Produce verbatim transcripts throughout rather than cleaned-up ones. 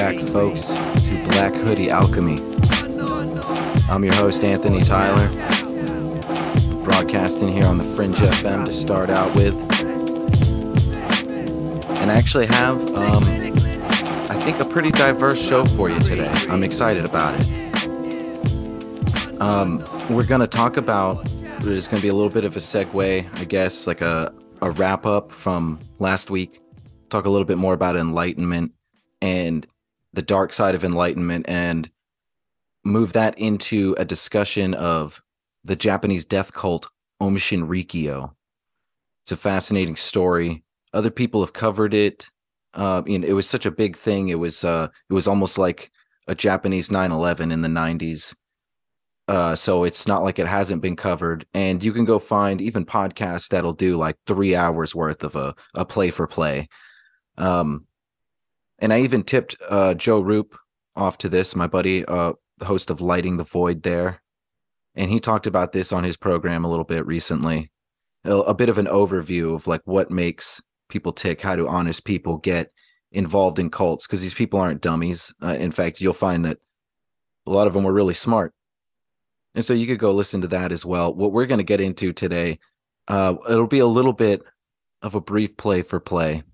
back, folks, to Black Hoodie Alchemy. I'm your host, Anthony Tyler, broadcasting here on the Fringe F M to start out with. And I actually have, um, I think, a pretty diverse show for you today. I'm excited about it. Um, we're going to talk about, there's going to be a little bit of a segue, I guess, like a, a wrap-up from last week. Talk a little bit more about enlightenment and the dark side of enlightenment, and move that into a discussion of the Japanese death cult Aum Shinrikyo. It's a fascinating story. Other people have covered it. Uh, you know, it was such a big thing. It was uh, it was almost like a Japanese nine eleven in the nineties. Uh, so it's not like it hasn't been covered. And you can go find even podcasts that'll do like three hours worth of a, a play for play. Um, and I even tipped uh, Joe Roop off to this, my buddy, uh, the host of Lighting the Void there. And he talked about this on his program a little bit recently. A, a bit of an overview of like what makes people tick, how do honest people get involved in cults, because these people aren't dummies. Uh, in fact, you'll find that a lot of them were really smart. And so you could go listen to that as well. What we're going to get into today, uh, it'll be a little bit of a brief play for play.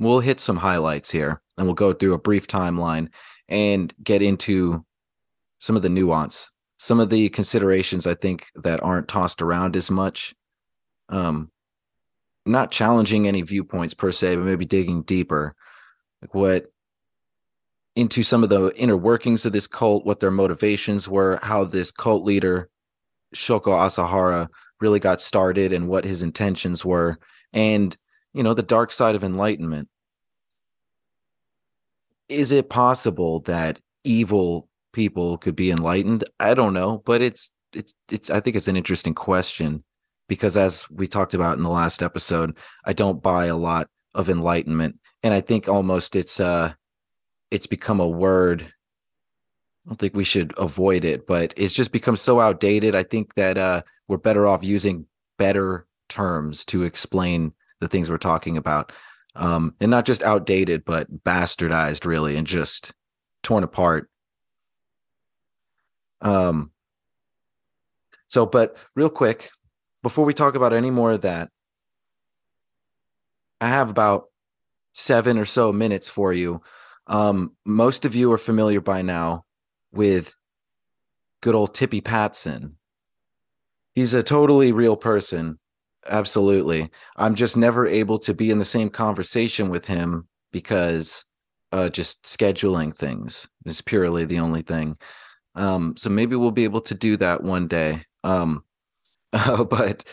We'll hit some highlights here, and we'll go through a brief timeline and get into some of the nuance, some of the considerations, I think, that aren't tossed around as much. Um, not challenging any viewpoints per se, but maybe digging deeper, like what into some of the inner workings of this cult, what their motivations were, how this cult leader, Shoko Asahara, really got started and what his intentions were, and, you know, the dark side of enlightenment. Is it possible that evil people could be enlightened? I don't know, but it's it's it's I think it's an interesting question, because as we talked about in the last episode, I don't buy a lot of enlightenment, and I think almost it's uh it's become a word. I don't think we should avoid it, but it's just become so outdated. I think that uh, we're better off using better terms to explain the things we're talking about, um, and not just outdated, but bastardized, really, and just torn apart. Um. So, but real quick, before we talk about any more of that, I have about seven or so minutes for you. Um, most of you are familiar by now with good old Tippy Patson. He's a totally real person. Absolutely. I'm just never able to be in the same conversation with him because uh, just scheduling things is purely the only thing. Um, so maybe we'll be able to do that one day. Um, uh, but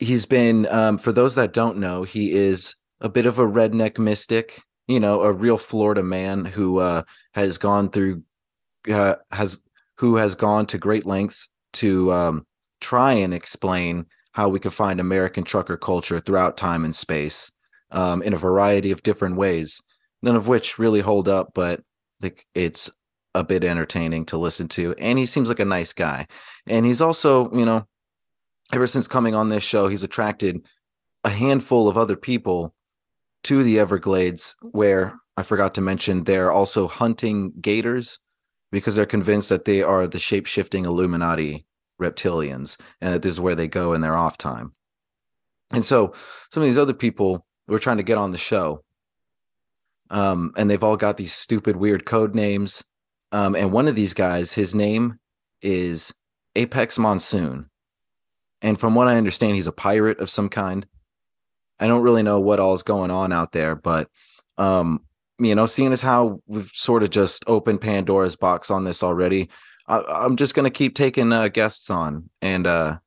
he's been, um, for those that don't know, he is a bit of a redneck mystic, you know, a real Florida man who uh, has gone through, uh, has who has gone to great lengths to um, try and explain how we can find American trucker culture throughout time and space, um, in a variety of different ways, none of which really hold up, but like it's a bit entertaining to listen to. And he seems like a nice guy. And he's also, you know, ever since coming on this show, he's attracted a handful of other people to the Everglades, where I forgot to mention they're also hunting gators because they're convinced that they are the shape-shifting Illuminati reptilians, and that this is where they go in their off time. And so some of these other people were trying to get on the show, um, and they've all got these stupid, weird code names. Um, and one of these guys, his name is Apex Monsoon. And from what I understand, he's a pirate of some kind. I don't really know what all's going on out there, but, um, you know, seeing as how we've sort of just opened Pandora's box on this already, I, I'm just going to keep taking uh, guests on and uh,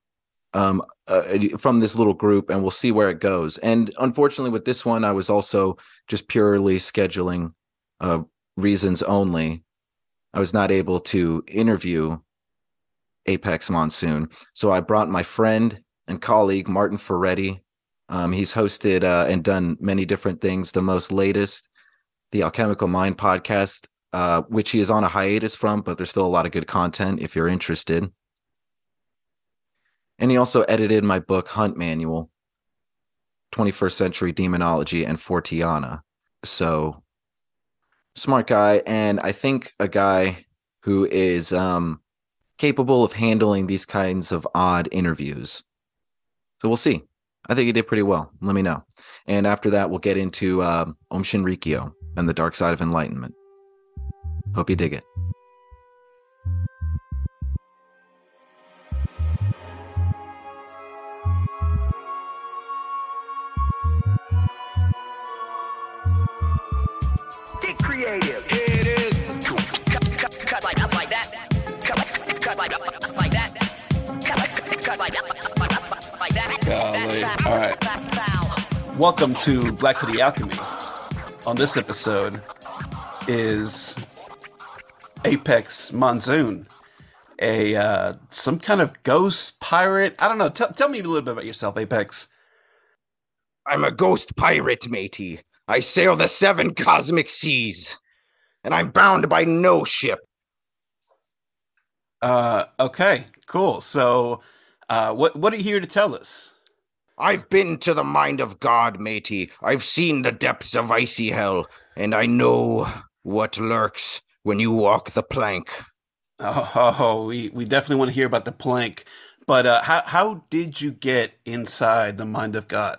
um, uh, from this little group, and we'll see where it goes. And unfortunately, with this one, I was also just purely scheduling uh, reasons only. I was not able to interview Apex Monsoon, so I brought my friend and colleague, Martin Ferretti. Um, he's hosted uh, and done many different things. The most latest, The Alchemical Mind podcast, uh, which he is on a hiatus from, but there's still a lot of good content if you're interested. And he also edited my book, Hunt Manual, twenty-first Century Demonology and Fortiana. So smart guy, and I think a guy who is um, capable of handling these kinds of odd interviews. So we'll see. I think he did pretty well. Let me know. And after that, we'll get into um, Aum Shinrikyo and the dark side of enlightenment. Hope you dig it. Get creative. It is. Cut like up like that. Cut like up like that. Cut like up like that. All right. Welcome to Black Hoodie Alchemy. On this episode is Apex Monsoon, a uh, some kind of ghost pirate. I don't know. Tell, tell me a little bit about yourself, Apex. I'm a ghost pirate, matey. I sail the seven cosmic seas, and I'm bound by no ship. Uh, okay, cool. So, uh, what what are you here to tell us? I've been to the mind of God, matey. I've seen the depths of icy hell, and I know what lurks when you walk the plank. Oh, oh, oh we, we definitely want to hear about the plank. But uh, how how did you get inside the mind of God?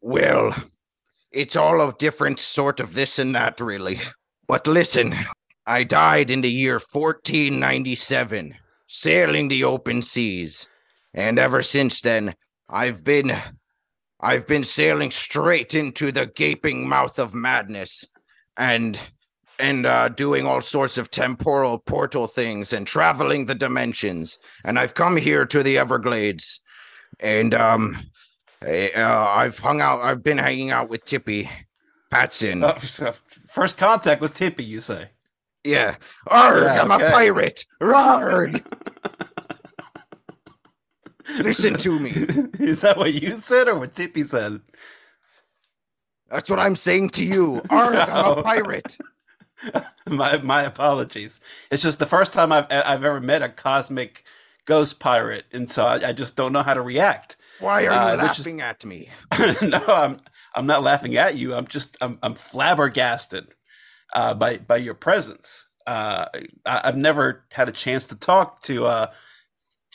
Well, it's all a different sort of this and that, really. But listen, I died in the year fourteen ninety-seven, sailing the open seas. And ever since then, I've been, I've been sailing straight into the gaping mouth of madness. And and uh, doing all sorts of temporal portal things and traveling the dimensions. And I've come here to the Everglades. And um, I, uh, I've hung out. I've been hanging out with Tippy Patson. Uh, first contact with Tippy, you say? Yeah. Arrgh, yeah, I'm okay. A pirate. Arrgh. Listen to me. Is that what you said or what Tippy said? That's what I'm saying to you. Arg, I'm a pirate. my my apologies. It's just the first time I've I've ever met a cosmic ghost pirate, and so I, I just don't know how to react. Why are anyway, you laughing is... at me? No, I'm I'm not laughing at you. I'm just I'm I'm flabbergasted uh, by by your presence. Uh, I, I've never had a chance to talk to a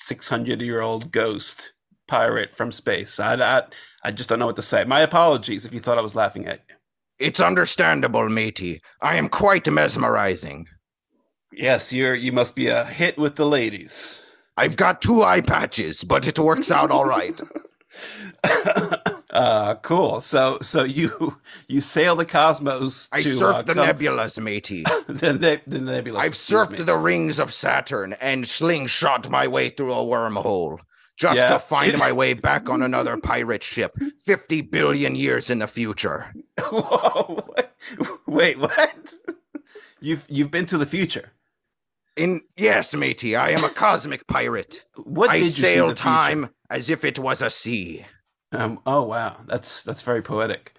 six hundred year old ghost pirate from space. I. I I just don't know what to say. My apologies if you thought I was laughing at you. It's understandable, matey. I am quite mesmerizing. Yes, you're. You must be a hit with the ladies. I've got two eye patches, but it works out all right. uh, cool. So, so you you sail the cosmos. I to, surf uh, the com- nebulas, matey. the, ne- the nebulas. I've surfed me. the rings of Saturn and slingshot my way through a wormhole. Just yeah. to find my way back on another pirate ship fifty billion years in the future. Whoa, what? Wait, what? You've you've been to the future? In yes, matey, I am a cosmic pirate. What I did you sail see the time future? As if it was a sea. Um oh wow, that's that's very poetic.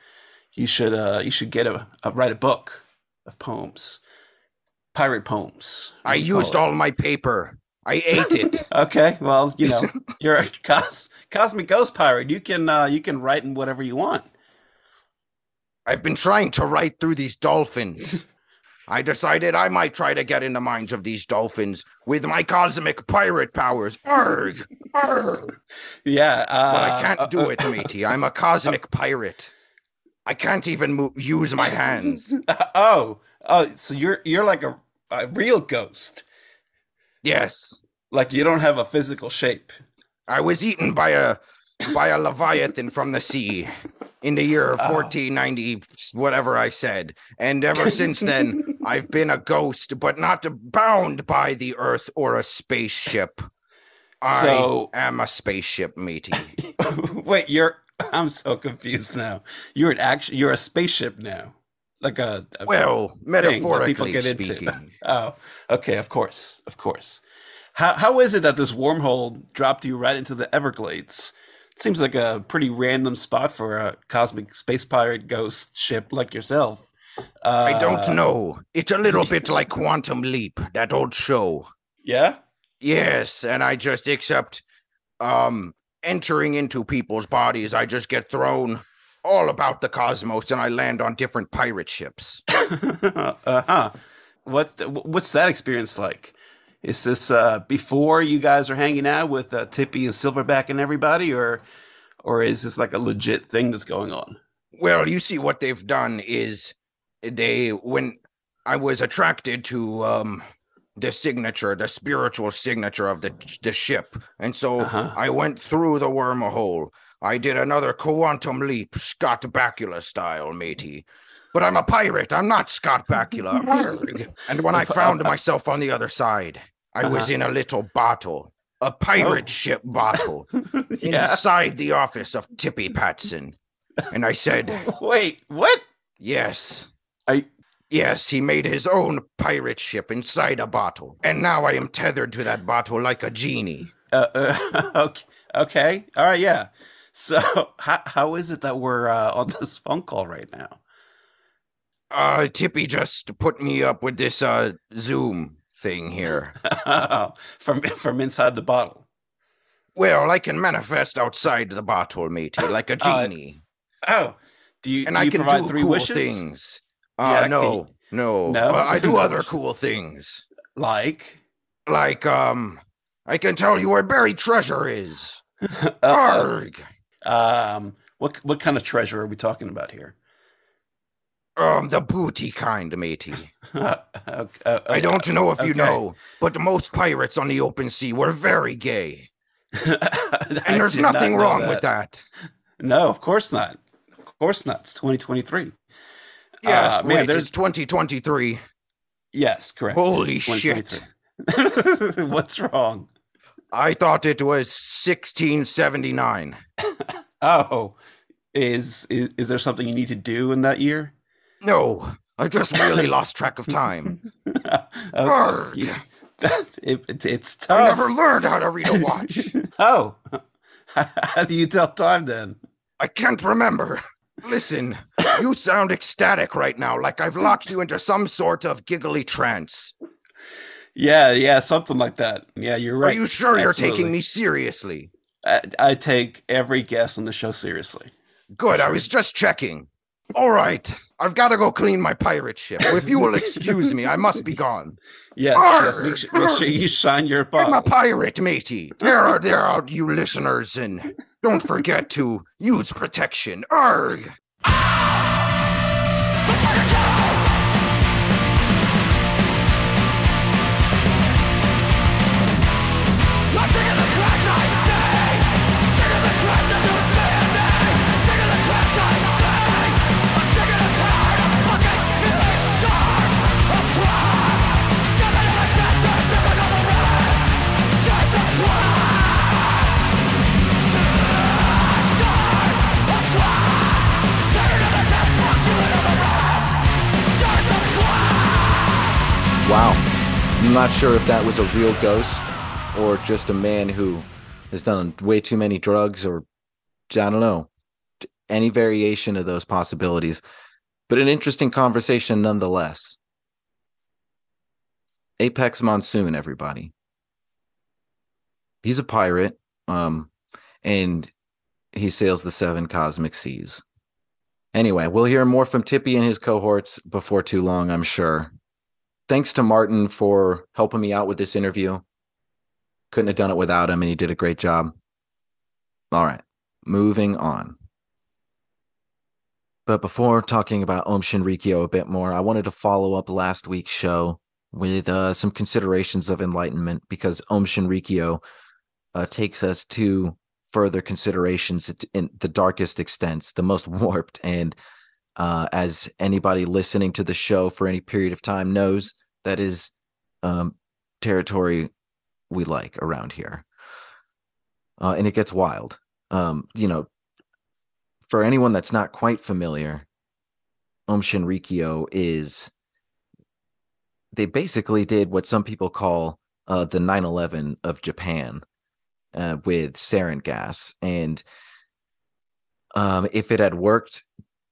You should uh you should get a, a write a book of poems. Pirate poems. I used all my paper. I ate it. Okay, well, you know, you're a cos- cosmic ghost pirate. You can uh, you can write in whatever you want. I've been trying to write through these dolphins. I decided I might try to get in the minds of these dolphins with my cosmic pirate powers. Arg, arg. Yeah, uh, but I can't uh, do it, uh, matey. I'm a cosmic uh, pirate. I can't even move, use my hands. Uh, oh, oh, so you're you're like a, a real ghost. Yes. Like you don't have a physical shape. I was eaten by a by a leviathan from the sea in the year fourteen ninety, whatever I said. And ever since then, I've been a ghost, but not bound by the earth or a spaceship. So, I am a spaceship, matey. Wait, you're I'm so confused now. You're an action you're a spaceship now. Like a, a well, metaphorically people get speaking. Into. Oh, okay, of course, of course. How how is it that this wormhole dropped you right into the Everglades? It seems like a pretty random spot for a cosmic space pirate ghost ship like yourself. Uh, I don't know. It's a little bit like Quantum Leap, that old show. Yeah. Yes, and I just accept um, entering into people's bodies. I just get thrown all about the cosmos and I land on different pirate ships. Uh-huh. What, what's that experience like? Is this uh, before you guys are hanging out with uh, Tippy and Silverback and everybody, or or is this like a legit thing that's going on? Well, you see, what they've done is they, when I was attracted to um, the signature, the spiritual signature of the the ship, and so uh-huh. I went through the wormhole. I did another quantum leap, Scott Bakula style, matey. But I'm a pirate. I'm not Scott Bakula. And when I found myself on the other side, I was uh-huh. in a little bottle, a pirate oh. ship bottle, yeah. inside the office of Tippy Patson. And I said, wait, what? Yes. I... Yes, he made his own pirate ship inside a bottle. And now I am tethered to that bottle like a genie. Uh, uh, okay. okay. All right, yeah. So how, how is it that we're uh, on this phone call right now? Uh, Tippy just put me up with this uh Zoom thing here. oh, from from inside the bottle. Well, I can manifest outside the bottle, matey, like a genie. Uh, oh, do you? And do I you can provide do three cool wishes? Things. Uh, yeah, no, can... no, no. Uh, I do other cool things, like, like um, I can tell you where buried treasure is. Arg. Um, what what kind of treasure are we talking about here? Um, the booty kind, matey. uh, okay, uh, I don't know if you okay. know, but most pirates on the open sea were very gay. And there's nothing not wrong that. with that. No, of course not. Of course not. It's twenty twenty-three. Yes, uh, wait, man, there's... it's twenty twenty-three. Yes, correct. Holy shit. What's wrong? I thought it was sixteen seventy-nine. Oh, is, is is there something you need to do in that year? No, I just really lost track of time. Okay. Yeah. it, it, it's tough. I never learned how to read a watch. Oh, how do you tell time then? I can't remember. Listen, you sound ecstatic right now, like I've locked you into some sort of giggly trance. Yeah, yeah, something like that. Yeah, you're right. Are you sure Absolutely. you're taking me seriously? I, I take every guest on the show seriously. Good, sure. I was just checking. All right, I've got to go clean my pirate ship. If you will excuse me, I must be gone. Yes, yes. Make, sure, make sure you shine your bottle. I'm a pirate, matey. There are, there are you listeners, and don't forget to use protection. Arg! Wow. I'm not sure if that was a real ghost or just a man who has done way too many drugs, or I don't know, any variation of those possibilities. But an interesting conversation nonetheless. Apex Monsoon, everybody. He's a pirate, um, and he sails the seven cosmic seas. Anyway, we'll hear more from Tippy and his cohorts before too long, I'm sure. Thanks to Martin for helping me out with this interview. Couldn't have done it without him, and he did a great job. All right, moving on. But before talking about Aum Shinrikyo a bit more, I wanted to follow up last week's show with uh, some considerations of enlightenment, because Aum Shinrikyo uh, takes us to further considerations in the darkest extents, the most warped, and uh, as anybody listening to the show for any period of time knows, that is um, territory we like around here. Uh, and it gets wild. Um, you know, for anyone that's not quite familiar, Aum Shinrikyo is, they basically did what some people call uh, the nine eleven of Japan uh, with sarin gas. And um, if it had worked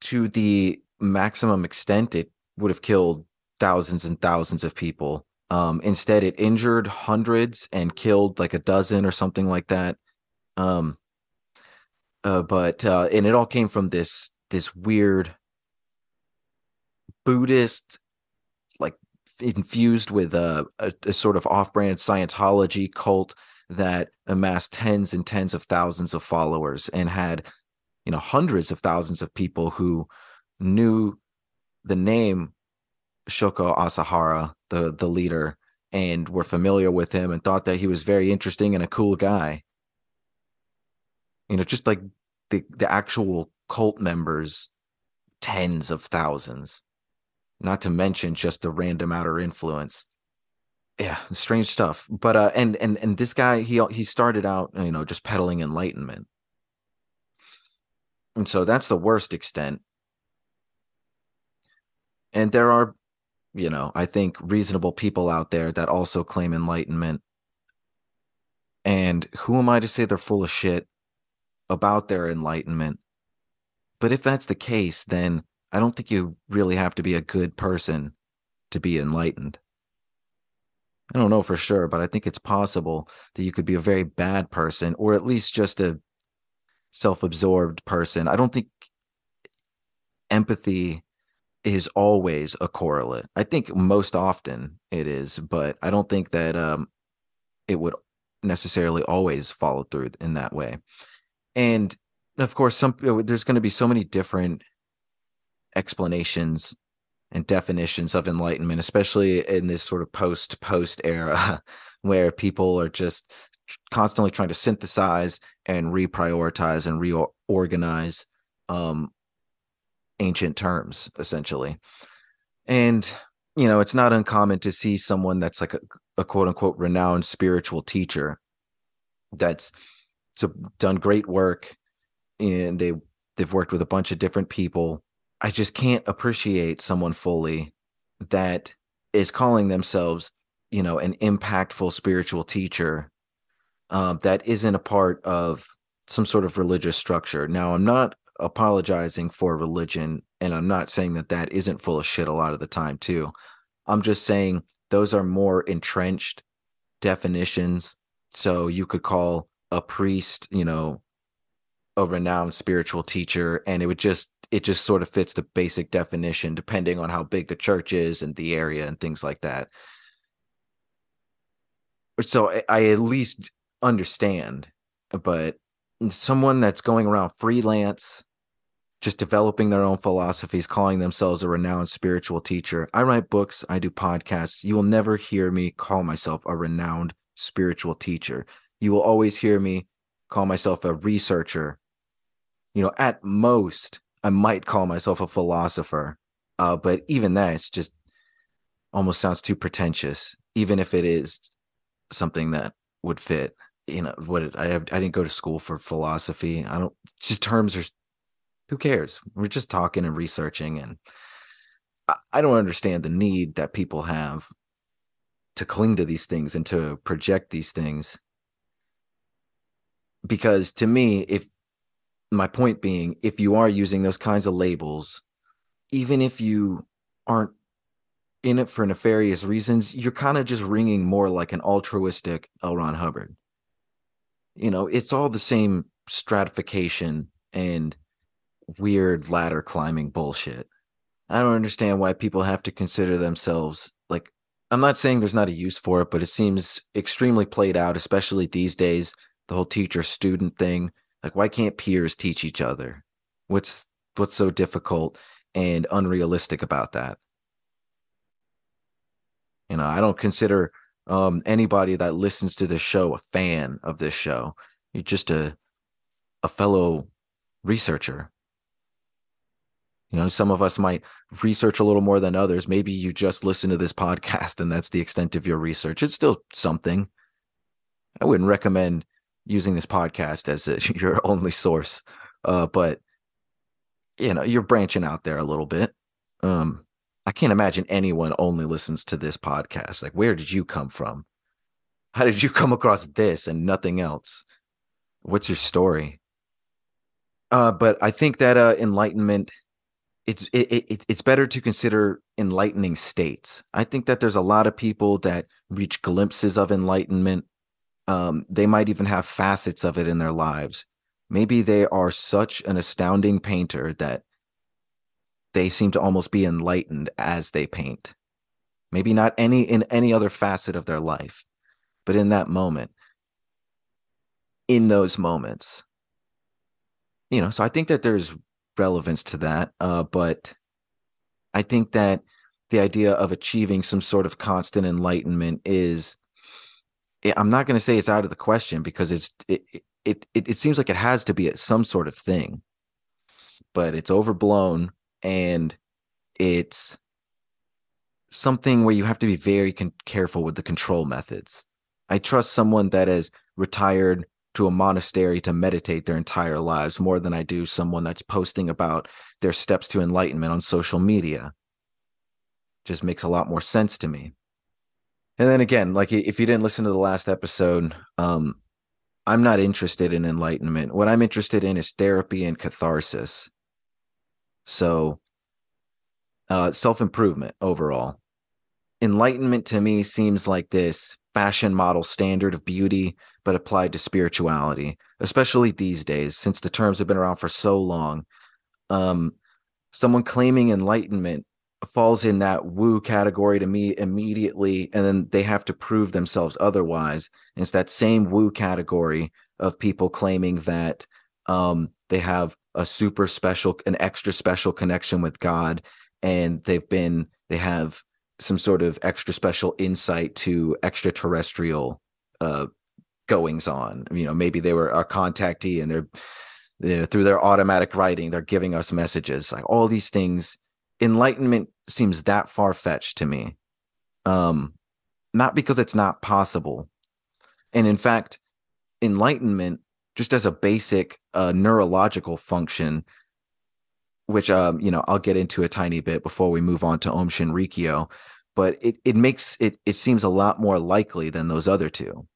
to the maximum extent, it would have killed thousands and thousands of people. Um, instead, it injured hundreds and killed like a dozen or something like that. Um, uh, but uh, and it all came from this this weird Buddhist, like infused with a, a, a sort of off-brand Scientology cult that amassed tens and tens of thousands of followers and had, you know, hundreds of thousands of people who knew the name Shoko Asahara, the the leader, and were familiar with him and thought that he was very interesting and a cool guy. You know, just like the, the actual cult members, tens of thousands, not to mention just the random outer influence. Yeah, strange stuff. But uh, and and and this guy, he he started out, you know, just peddling enlightenment, and so that's the worst extent. And there are, you know, I think reasonable people out there that also claim enlightenment. And who am I to say they're full of shit about their enlightenment? But if that's the case, then I don't think you really have to be a good person to be enlightened. I don't know for sure, but I think it's possible that you could be a very bad person, or at least just a self-absorbed person. I don't think empathy is always a correlate. I think most often it is, but I don't think that um, it would necessarily always follow through in that way. And of course, some there's going to be so many different explanations and definitions of enlightenment, especially in this sort of post-post era where people are just constantly trying to synthesize and reprioritize and reorganize um, ancient terms, essentially. And, you know, it's not uncommon to see someone that's like a, a quote-unquote renowned spiritual teacher that's so done great work, and they they've worked with a bunch of different people. I just can't appreciate someone fully that is calling themselves, you know, an impactful spiritual teacher uh, that isn't a part of some sort of religious structure. Now, I'm not apologizing for religion, and I'm not saying that that isn't full of shit a lot of the time too. I'm just saying those are more entrenched definitions. So you could call a priest, you know, a renowned spiritual teacher, and it would just it just sort of fits the basic definition depending on how big the church is and the area and things like that. So I, I at least understand, but someone that's going around freelance, just developing their own philosophies, calling themselves a renowned spiritual teacher. I write books, I do podcasts. You will never hear me call myself a renowned spiritual teacher. You will always hear me call myself a researcher. You know, at most, I might call myself a philosopher, uh, but even that, it's just almost sounds too pretentious, even if it is something that would fit. You know, what it, I have, I didn't go to school for philosophy. I don't, just terms are, who cares? We're just talking and researching. And I, I don't understand the need that people have to cling to these things and to project these things. Because to me, if my point being, if you are using those kinds of labels, even if you aren't in it for nefarious reasons, you're kind of just ringing more like an altruistic L. Ron Hubbard. You know, it's all the same stratification and weird ladder climbing bullshit. I don't understand why people have to consider themselves like, I'm not saying there's not a use for it, but it seems extremely played out, especially these days, the whole teacher student thing. Like, why can't peers teach each other? What's, what's so difficult and unrealistic about that? You know, I don't consider Um, anybody that listens to this show a fan of this show. You're just a a fellow researcher. You know, some of us might research a little more than others. Maybe you just listen to this podcast and that's the extent of your research. It's still something. I wouldn't recommend using this podcast as a, your only source, uh, but you know, you're branching out there a little bit. Um, I can't imagine anyone only listens to this podcast. Like, where did you come from? How did you come across this and nothing else? What's your story? Uh, but I think that uh, enlightenment, it's it, it, it's better to consider enlightening states. I think that there's a lot of people that reach glimpses of enlightenment. Um, they might even have facets of it in their lives. Maybe they are such an astounding painter that they seem to almost be enlightened as they paint. Maybe not any in any other facet of their life, but in that moment, in those moments, you know, so I think that there's relevance to that. Uh, but I think that the idea of achieving some sort of constant enlightenment is, I'm not going to say it's out of the question, because it's it, it it it seems like it has to be some sort of thing, but it's overblown, and it's something where you have to be very con- careful with the control methods. I trust someone that has retired to a monastery to meditate their entire lives more than I do someone that's posting about their steps to enlightenment on social media. Just makes a lot more sense to me. And then again, like if you didn't listen to the last episode, um, I'm not interested in enlightenment. What I'm interested in is therapy and catharsis. So uh, self-improvement overall. Enlightenment to me seems like this fashion model standard of beauty, but applied to spirituality, especially these days, since the terms have been around for so long. Um, someone claiming enlightenment falls in that woo category to me immediately, and then they have to prove themselves otherwise. And it's that same woo category of people claiming that um, they have a super special, an extra special connection with God, and they've been, they have some sort of extra special insight to extraterrestrial uh, goings on. You know, maybe they were our contactee, and they're, you know, through their automatic writing, they're giving us messages. Like all these things. Enlightenment seems that far-fetched to me, um, not because it's not possible. And in fact, enlightenment, just as a basic uh, neurological function, which um, you know, I'll get into a tiny bit before we move on to Aum Shinrikyo, but it it makes it it seems a lot more likely than those other two.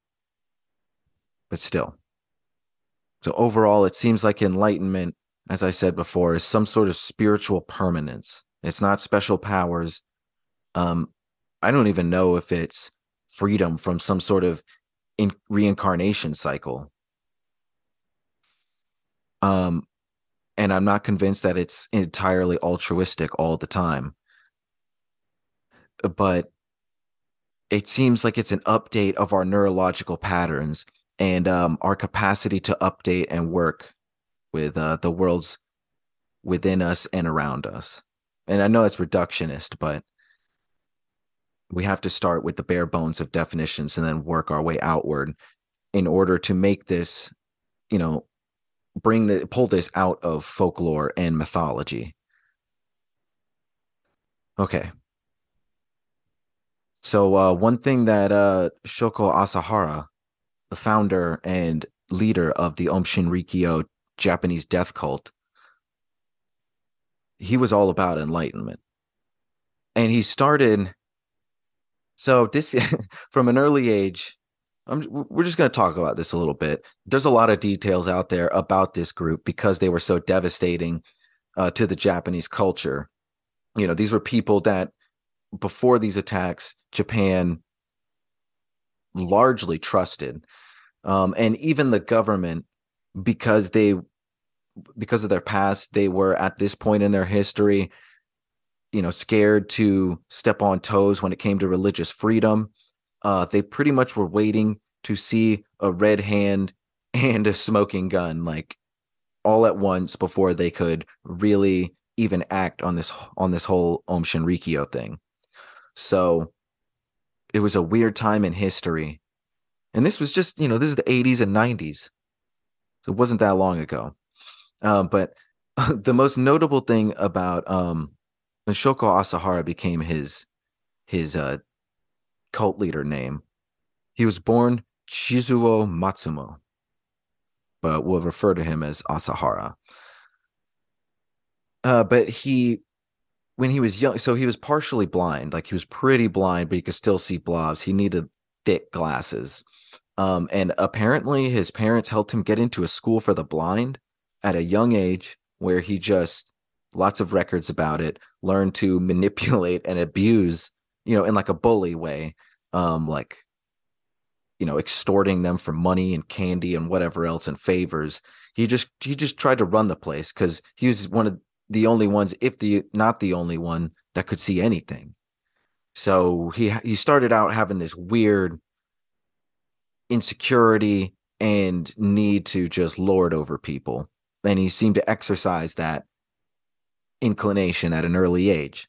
But still, so overall, it seems like enlightenment, as I said before, is some sort of spiritual permanence. It's not special powers. Um, I don't even know if it's freedom from some sort of in- reincarnation cycle. Um, and I'm not convinced that it's entirely altruistic all the time. But it seems like it's an update of our neurological patterns and um, our capacity to update and work with uh, the worlds within us and around us. And I know it's reductionist, but we have to start with the bare bones of definitions and then work our way outward in order to make this, you know, bring the, pull this out of folklore and mythology. Okay. So uh, one thing that uh, Shoko Asahara, the founder and leader of the Aum Shinrikyo Japanese death cult, he was all about enlightenment. And he started, so this from an early age, I'm, we're just going to talk about this a little bit. There's a lot of details out there about this group because they were so devastating uh, to the Japanese culture. You know, these were people that before these attacks, Japan largely trusted. Um, and even the government, because they, because of their past, they were at this point in their history, you know, scared to step on toes when it came to religious freedom. Uh, they pretty much were waiting to see a red hand and a smoking gun, like all at once, before they could really even act on this on this whole Aum Shinrikyo thing. So it was a weird time in history, and this was just, you know, this is the eighties and nineties. So it wasn't that long ago. Um, but the most notable thing about um, when Shoko Asahara became his his uh, cult leader name, he was born Chizuo Matsumo, but we'll refer to him as Asahara. Uh, but he, when he was young, so he was partially blind. Like he was pretty blind, but he could still see blobs. He needed thick glasses. Um, and apparently his parents helped him get into a school for the blind at a young age, where he just, lots of records about it, learned to manipulate and abuse, you know, in like a bully way, um, like, you know, extorting them for money and candy and whatever else and favors. He just, he just tried to run the place because he was one of the only ones, if the not the only one, that could see anything. So he he started out having this weird insecurity and need to just lord over people, and he seemed to exercise that inclination at an early age.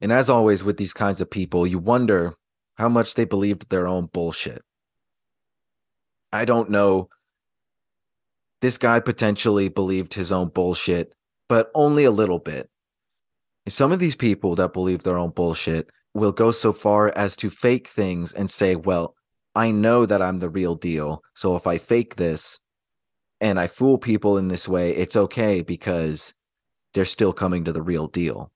And as always with these kinds of people, you wonder how much they believed their own bullshit. I don't know. This guy potentially believed his own bullshit, but only a little bit. Some of these people that believe their own bullshit will go so far as to fake things and say, well, I know that I'm the real deal, so if I fake this and I fool people in this way, it's okay because they're still coming to the real deal.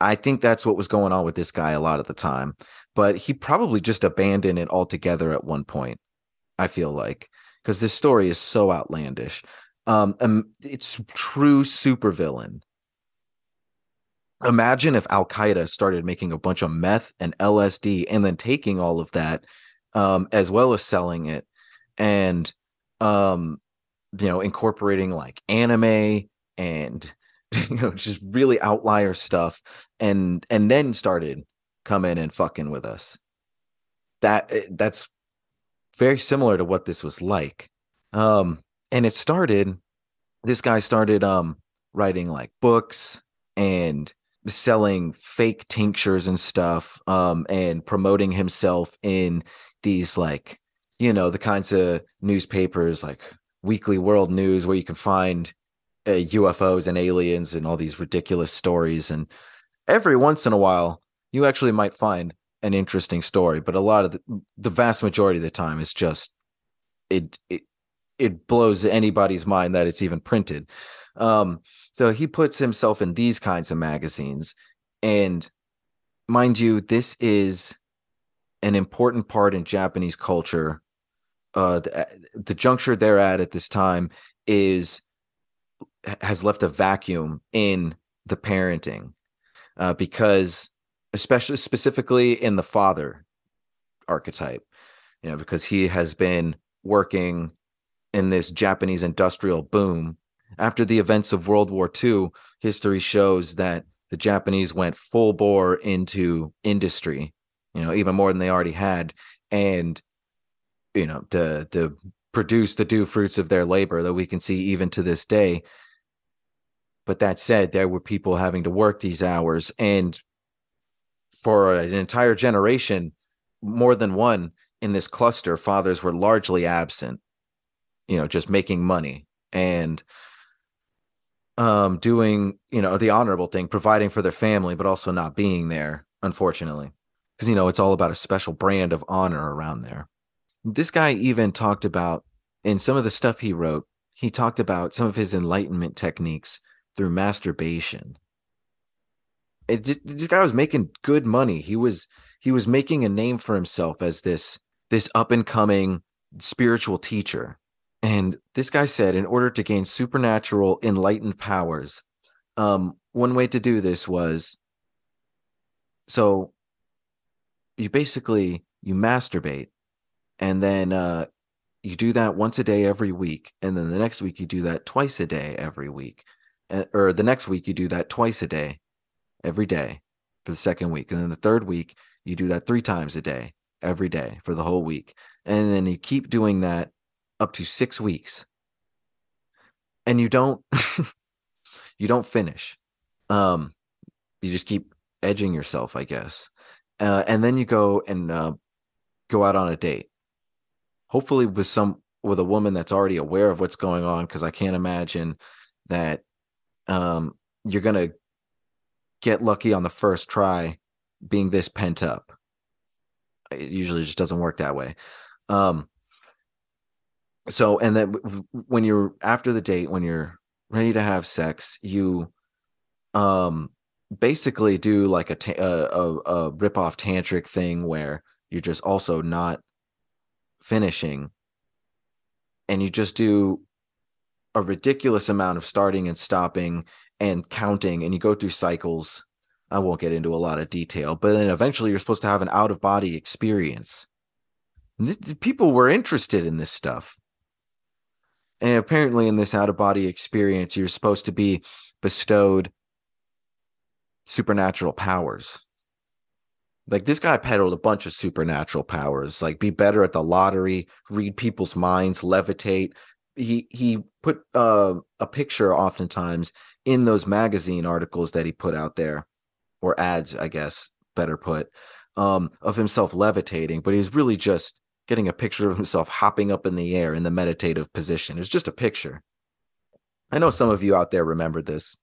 I think that's what was going on with this guy a lot of the time, but he probably just abandoned it altogether at one point, I feel like, because this story is so outlandish. Um, um, it's true supervillain. Imagine if Al-Qaeda started making a bunch of meth and L S D and then taking all of that um, as well as selling it and, um, you know, incorporating like anime and, you know, just really outlier stuff, and and then started coming and fucking with us. That that's very similar to what this was like. Um, and it started, this guy started um, writing like books and selling fake tinctures and stuff, um, and promoting himself in these, like, you know, the kinds of newspapers like Weekly World News where you can find uh, U F Os and aliens and all these ridiculous stories. And every once in a while, you actually might find an interesting story, but a lot of the, the vast majority of the time is just it it it blows anybody's mind that it's even printed. Um, so he puts himself in these kinds of magazines, and mind you, this is an important part in Japanese culture. Uh, the, the juncture they're at at this time is has left a vacuum in the parenting, uh, because especially specifically in the father archetype, you know, because he has been working in this Japanese industrial boom. After the events of World War Two, history shows that the Japanese went full bore into industry, you know, even more than they already had. And, you know, to, to produce the due fruits of their labor that we can see even to this day. But that said, there were people having to work these hours. And for an entire generation, more than one in this cluster, fathers were largely absent, you know, just making money and um doing, you know, the honorable thing, providing for their family, but also not being there, unfortunately, because, you know, it's all about a special brand of honor around there. This guy even talked about, in some of the stuff he wrote, he talked about some of his enlightenment techniques through masturbation. It just, this guy was making good money. He was he was making a name for himself as this this up and coming spiritual teacher. And this guy said, in order to gain supernatural enlightened powers, um, one way to do this was, so you basically, you masturbate, and then uh, you do that once a day every week, and then the next week you do that twice a day every week, or the next week you do that twice a day every day for the second week, and then the third week you do that three times a day every day for the whole week, and then you keep doing that up to six weeks, and you don't, you don't finish. Um, you just keep edging yourself, I guess. Uh, and then you go and uh, go out on a date, hopefully with some, with a woman that's already aware of what's going on. 'Cause I can't imagine that um, you're going to get lucky on the first try being this pent up. It usually just doesn't work that way. Um, So, and then when you're after the date, when you're ready to have sex, you um, basically do like a, ta- a, a rip-off tantric thing where you're just also not finishing, and you just do a ridiculous amount of starting and stopping and counting, and you go through cycles. I won't get into a lot of detail, but then eventually you're supposed to have an out-of-body experience. This, people were interested in this stuff. And apparently in this out-of-body experience, you're supposed to be bestowed supernatural powers. Like, this guy peddled a bunch of supernatural powers, like be better at the lottery, read people's minds, levitate. He he put uh, a picture oftentimes in those magazine articles that he put out there, or ads, I guess, better put, um, of himself levitating. But he was really just getting a picture of himself hopping up in the air in the meditative position. It's just a picture. I know some of you out there remember this,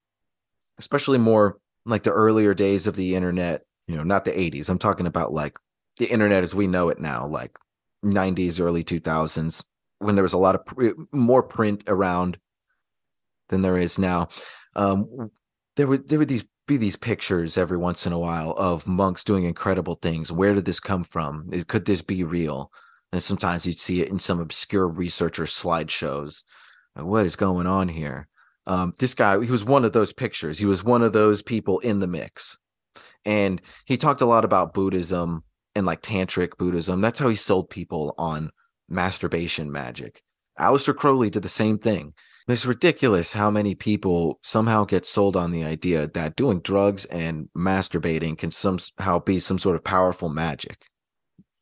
especially more like the earlier days of the internet, you know, not the eighties. I'm talking about like the internet as we know it now, like nineties, early two thousands, when there was a lot of pr- more print around than there is now. Um, there were, there were these, be these pictures every once in a while of monks doing incredible things. Where did this come from? Could this be real? And sometimes you'd see it in some obscure researcher slideshows. What is going on here? Um, this guy, he was one of those pictures. He was one of those people in the mix. And he talked a lot about Buddhism and like tantric Buddhism. That's how he sold people on masturbation magic. Aleister Crowley did the same thing. And it's ridiculous how many people somehow get sold on the idea that doing drugs and masturbating can somehow be some sort of powerful magic.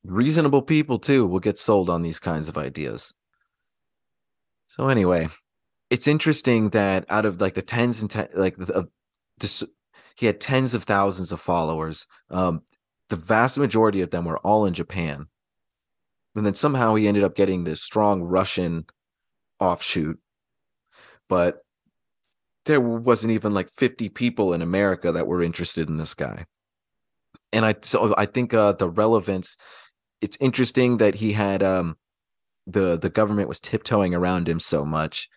Reasonable people, too, will get sold on these kinds of ideas. So anyway, it's interesting that out of like the tens and ten, like the, uh, this, he had tens of thousands of followers. Um, the vast majority of them were all in Japan. And then somehow he ended up getting this strong Russian offshoot. But there wasn't even like fifty people in America that were interested in this guy. And I so I think uh, the relevance, it's interesting that he had um, the, the government was tiptoeing around him so much.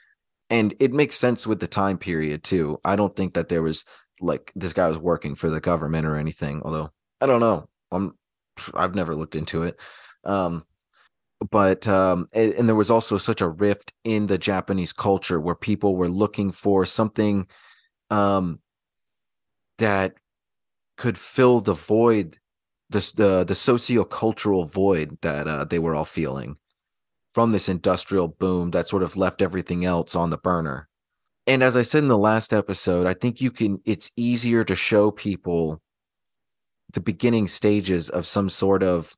And it makes sense with the time period, too. I don't think that there was like this guy was working for the government or anything, although I don't know. I'm, I've never looked into it. Um, but um, and, and there was also such a rift in the Japanese culture where people were looking for something um, that could fill the void, the, the, the socio-cultural void that uh, they were all feeling from this industrial boom that sort of left everything else on the burner. And as I said in the last episode, I think you can, it's easier to show people the beginning stages of some sort of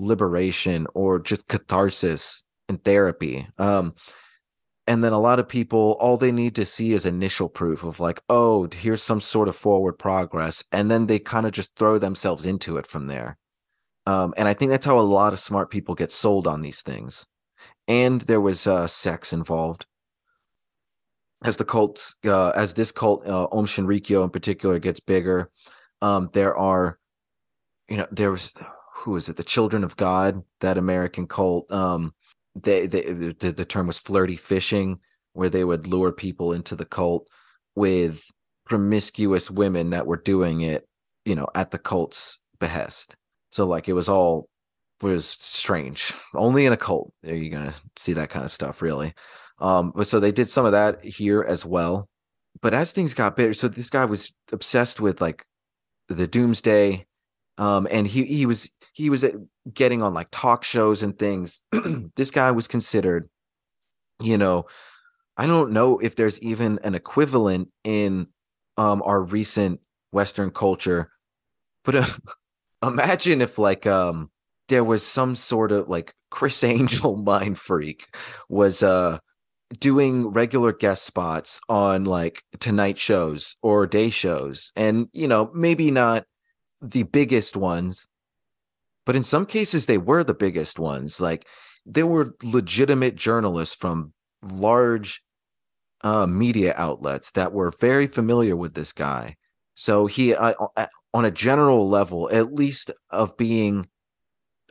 liberation or just catharsis and therapy. Um, and then a lot of people, all they need to see is initial proof of like, oh, here's some sort of forward progress. And then they kind of just throw themselves into it from there. Um, and I think that's how a lot of smart people get sold on these things. And there was uh, sex involved. As the cults, uh, as this cult, uh, Aum Shinrikyo in particular, gets bigger, um, there are, you know, there was, who is it? The Children of God, that American cult. Um, they, they the, the term was flirty fishing, where they would lure people into the cult with promiscuous women that were doing it, you know, at the cult's behest. So like it was all it was strange. Only in a cult are you gonna see that kind of stuff, really. Um, but so they did some of that here as well. But as things got better, so this guy was obsessed with like the doomsday, um, and he he was he was getting on like talk shows and things. This guy was considered, you know, I don't know if there's even an equivalent in um, our recent Western culture, but uh, imagine if like um, there was some sort of like Chris Angel mind freak was uh. doing regular guest spots on like tonight shows or day shows, and you know, maybe not the biggest ones, but in some cases they were the biggest ones. Like there were legitimate journalists from large uh media outlets that were very familiar with this guy. So he uh, on a general level, at least, of being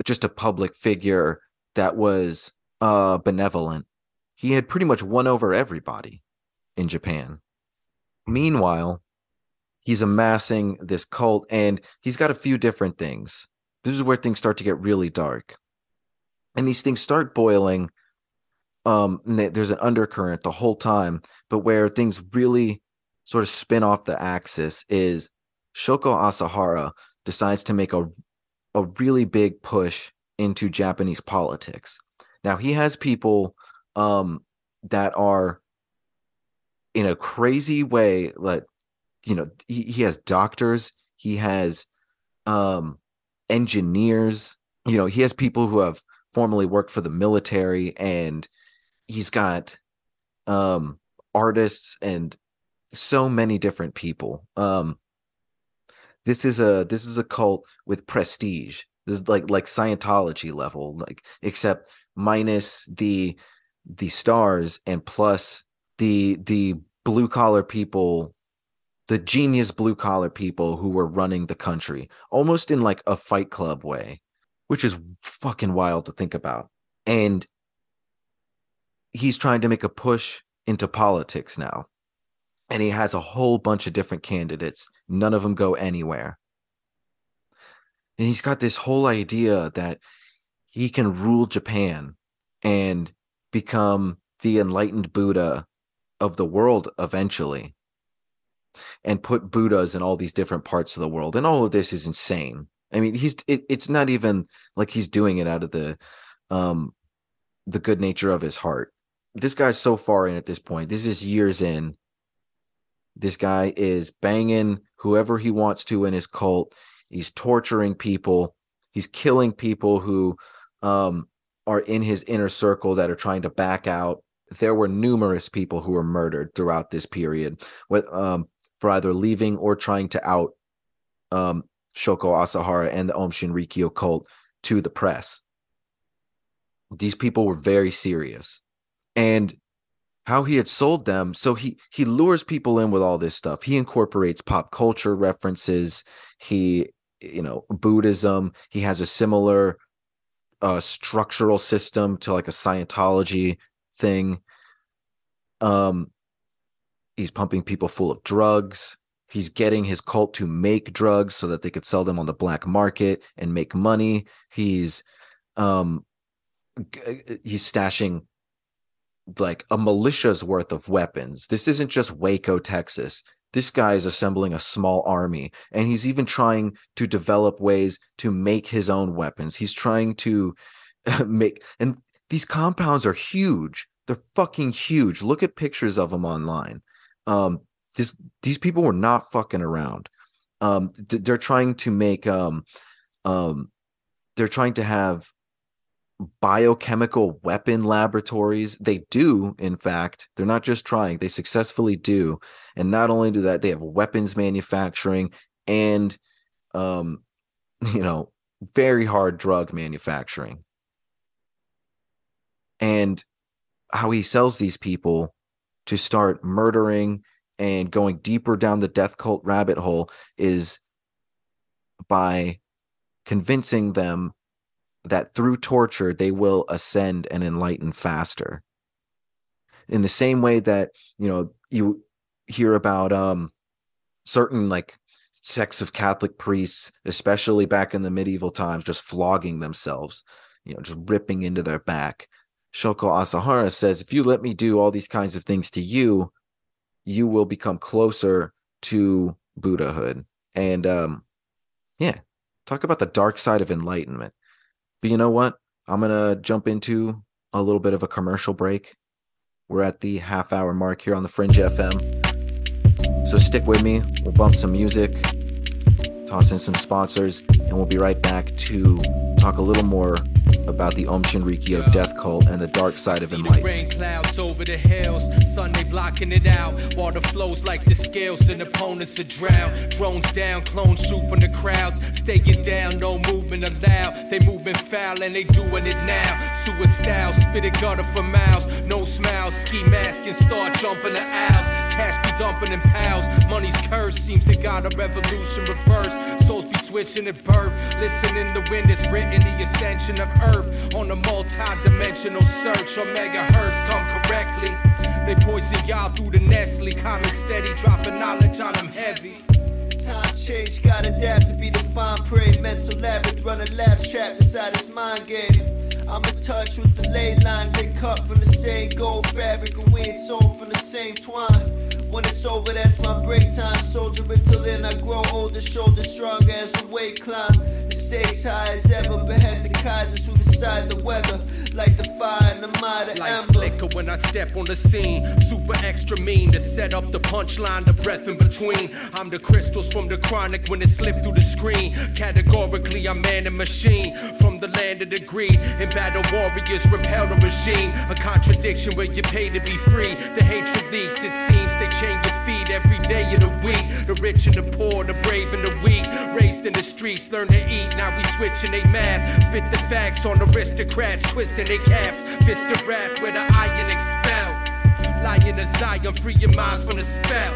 just a public figure that was uh benevolent, he had pretty much won over everybody in Japan. Meanwhile, he's amassing this cult, and he's got a few different things. This is where things start to get really dark. And these things start boiling. Um, there's an undercurrent the whole time, but where things really sort of spin off the axis is Shoko Asahara decides to make a, a really big push into Japanese politics. Now, he has people... Um, that are in a crazy way, like, you know, he, he has doctors, he has um, engineers, you know, he has people who have formerly worked for the military, and he's got um, artists and so many different people. Um, this is a this is a cult with prestige. This is like like Scientology level, like, except minus the the stars and plus the the blue collar people, the genius blue collar people who were running the country, almost in like a Fight Club way, which is fucking wild to think about. And he's trying to make a push into politics now, and he has a whole bunch of different candidates. None of them go anywhere. And he's got this whole idea that he can rule Japan and become the enlightened Buddha of the world eventually, and put Buddhas in all these different parts of the world. And all of this is insane. I mean, he's it, it's not even like he's doing it out of the um, the good nature of his heart. This guy's so far in at this point. This is years in. This guy is banging whoever he wants to in his cult. He's torturing people. He's killing people who um, are in his inner circle that are trying to back out. There were numerous people who were murdered throughout this period with, um, for either leaving or trying to out um, Shoko Asahara and the Aum Shinrikyo cult to the press. These people were very serious. And how he had sold them. So he he lures people in with all this stuff. He incorporates pop culture references. He, you know, Buddhism. He has a similar uh, structural system to like a Scientology thing. Um, he's pumping people full of drugs. He's getting his cult to make drugs so that they could sell them on the black market and make money. He's um, he's stashing like a militia's worth of weapons. This isn't just Waco, Texas. This guy is assembling a small army, and he's even trying to develop ways to make his own weapons. He's trying to make, and these compounds are huge. They're fucking huge. Look at pictures of them online. Um, this, these people were not fucking around. Um, they're trying to make, um, um, they're trying to have biochemical weapon laboratories. They do, in fact. They're not just trying, they successfully do. And not only do that, they have weapons manufacturing and um you know very hard drug manufacturing. And how he sells these people to start murdering and going deeper down the death cult rabbit hole is by convincing them that through torture, they will ascend and enlighten faster. In the same way that, you know, you hear about um, certain like sects of Catholic priests, especially back in the medieval times, just flogging themselves, you know, just ripping into their back. Shoko Asahara says, if you let me do all these kinds of things to you, you will become closer to Buddhahood. And um, yeah, talk about the dark side of enlightenment. But you know what? I'm going to jump into a little bit of a commercial break. We're at the half hour mark here on the Fringe F M. So stick with me. We'll bump some music, toss in some sponsors, and we'll be right back to talk a little more about the Aum Shinrikyo death cult and the dark side of enlightenment. Rain clouds over the hills, sun they blocking it out. Water flows like the scales and opponents are drowned. Drones down, clones shoot from the crowds. Staying down, no movement allowed. They moving foul and they doing it now. Suicide, spit a gutter for miles. No smiles, ski mask and start jumping the aisles. Cash be dumping in pals. Money's curse seems to got a revolution reversed. Souls be switching at birth. Listen in the wind, it's written the ascension of earth. On a multi-dimensional search, omega hertz come correctly. They poison y'all through the Nestle, common steady, dropping knowledge on them heavy. Times change, gotta adapt to be the fine prey. Mental labyrinth, running laps, trapped inside this mind game. I'm in touch with the ley lines, they cut from the same gold fabric, and we ain't sold from the same twine. When it's over, that's my break time. Soldier until then, I grow older, shoulder stronger as the weight climb. The stakes high as ever, behead the Kaisers who the inside the weather, like the fire in the mud of lights amber. Flicker when I step on the scene, super extra mean to set up the punchline, the breath in between. I'm the crystals from the chronic when it slipped through the screen. Categorically, I'm man and machine from the land of the greed. And battle warriors repel the regime. A contradiction where you pay to be free. The hatred leaks, it seems they chain your feet every day of the week. The rich and the poor, the brave and the weak. Raised in the streets, learn to eat. Now we switching they math. Spit the facts on aristocrats, twisting they caps. Fist of wrath where the iron expelled. Lion of Zion, free your minds from the spell.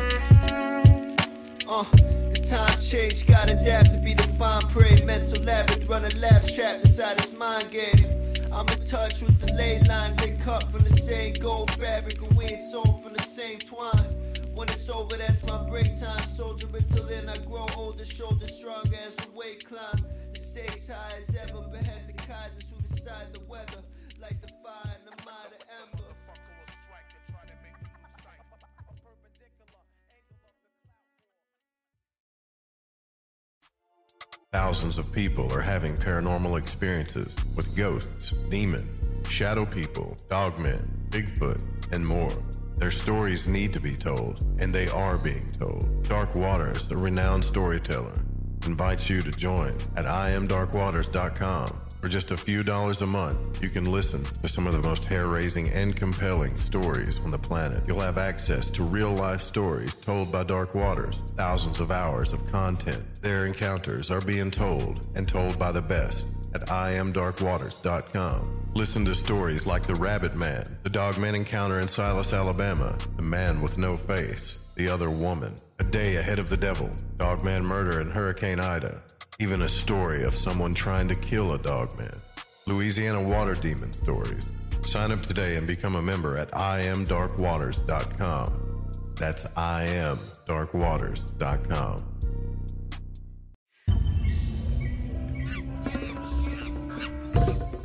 Uh, the times change, gotta adapt to be the fine prey. Mental labyrinth, running laps, trapped inside this mind game. I'm in touch with the ley lines, they cut from the same gold fabric, and we ain't sold from the same twine. When it's over, that's my break time. Soldier until then, I grow older, shoulder stronger as the weight climb. The stakes high as ever, behead the kaijus who decide the weather, like the fire in the mind of ember. Thousands of people are having paranormal experiences with ghosts, demons, shadow people, dogmen, Bigfoot, and more. Their stories need to be told, and they are being told. Dark Waters, the renowned storyteller, invites you to join at i am dark waters dot com. For just a few dollars a month, you can listen to some of the most hair-raising and compelling stories on the planet. You'll have access to real-life stories told by Dark Waters, thousands of hours of content. Their encounters are being told, and told by the best, at i am dark waters dot com. Listen to stories like The Rabbit Man, The Dogman Encounter in Silas, Alabama, The Man with No Face, The Other Woman, A Day Ahead of the Devil, Dogman Murder in Hurricane Ida, even a story of someone trying to kill a dogman. Louisiana Water Demon Stories. Sign up today and become a member at i am dark waters dot com. That's i am dark waters dot com.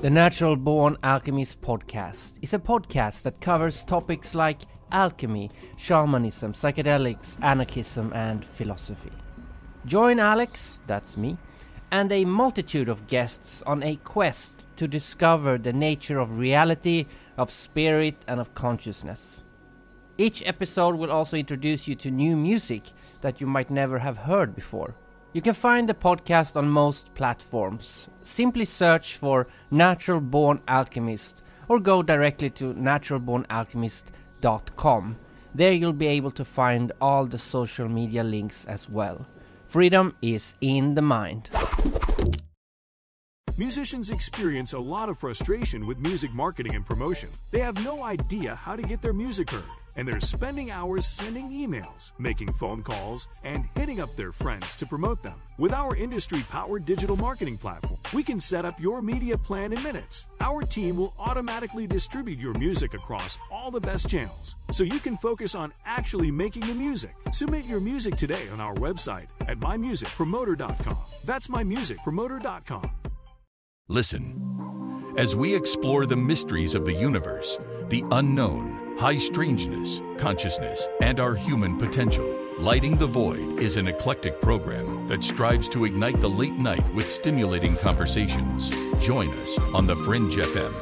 The Natural Born Alchemist podcast is a podcast that covers topics like alchemy, shamanism, psychedelics, anarchism, and philosophy. Join Alex, that's me, and a multitude of guests on a quest to discover the nature of reality, of spirit, and of consciousness. Each episode will also introduce you to new music that you might never have heard before. You can find the podcast on most platforms. Simply search for Natural Born Alchemist or go directly to natural born alchemist dot com. There you'll be able to find all the social media links as well. Freedom is in the mind. Musicians experience a lot of frustration with music marketing and promotion. They have no idea how to get their music heard, and they're spending hours sending emails, making phone calls, and hitting up their friends to promote them. With our industry-powered digital marketing platform, we can set up your media plan in minutes. Our team will automatically distribute your music across all the best channels, so you can focus on actually making the music. Submit your music today on our website at my music promoter dot com. That's my music promoter dot com. Listen, as we explore the mysteries of the universe, the unknown, high strangeness, consciousness, and our human potential. Lighting the Void is an eclectic program that strives to ignite the late night with stimulating conversations. Join us on the Fringe F M.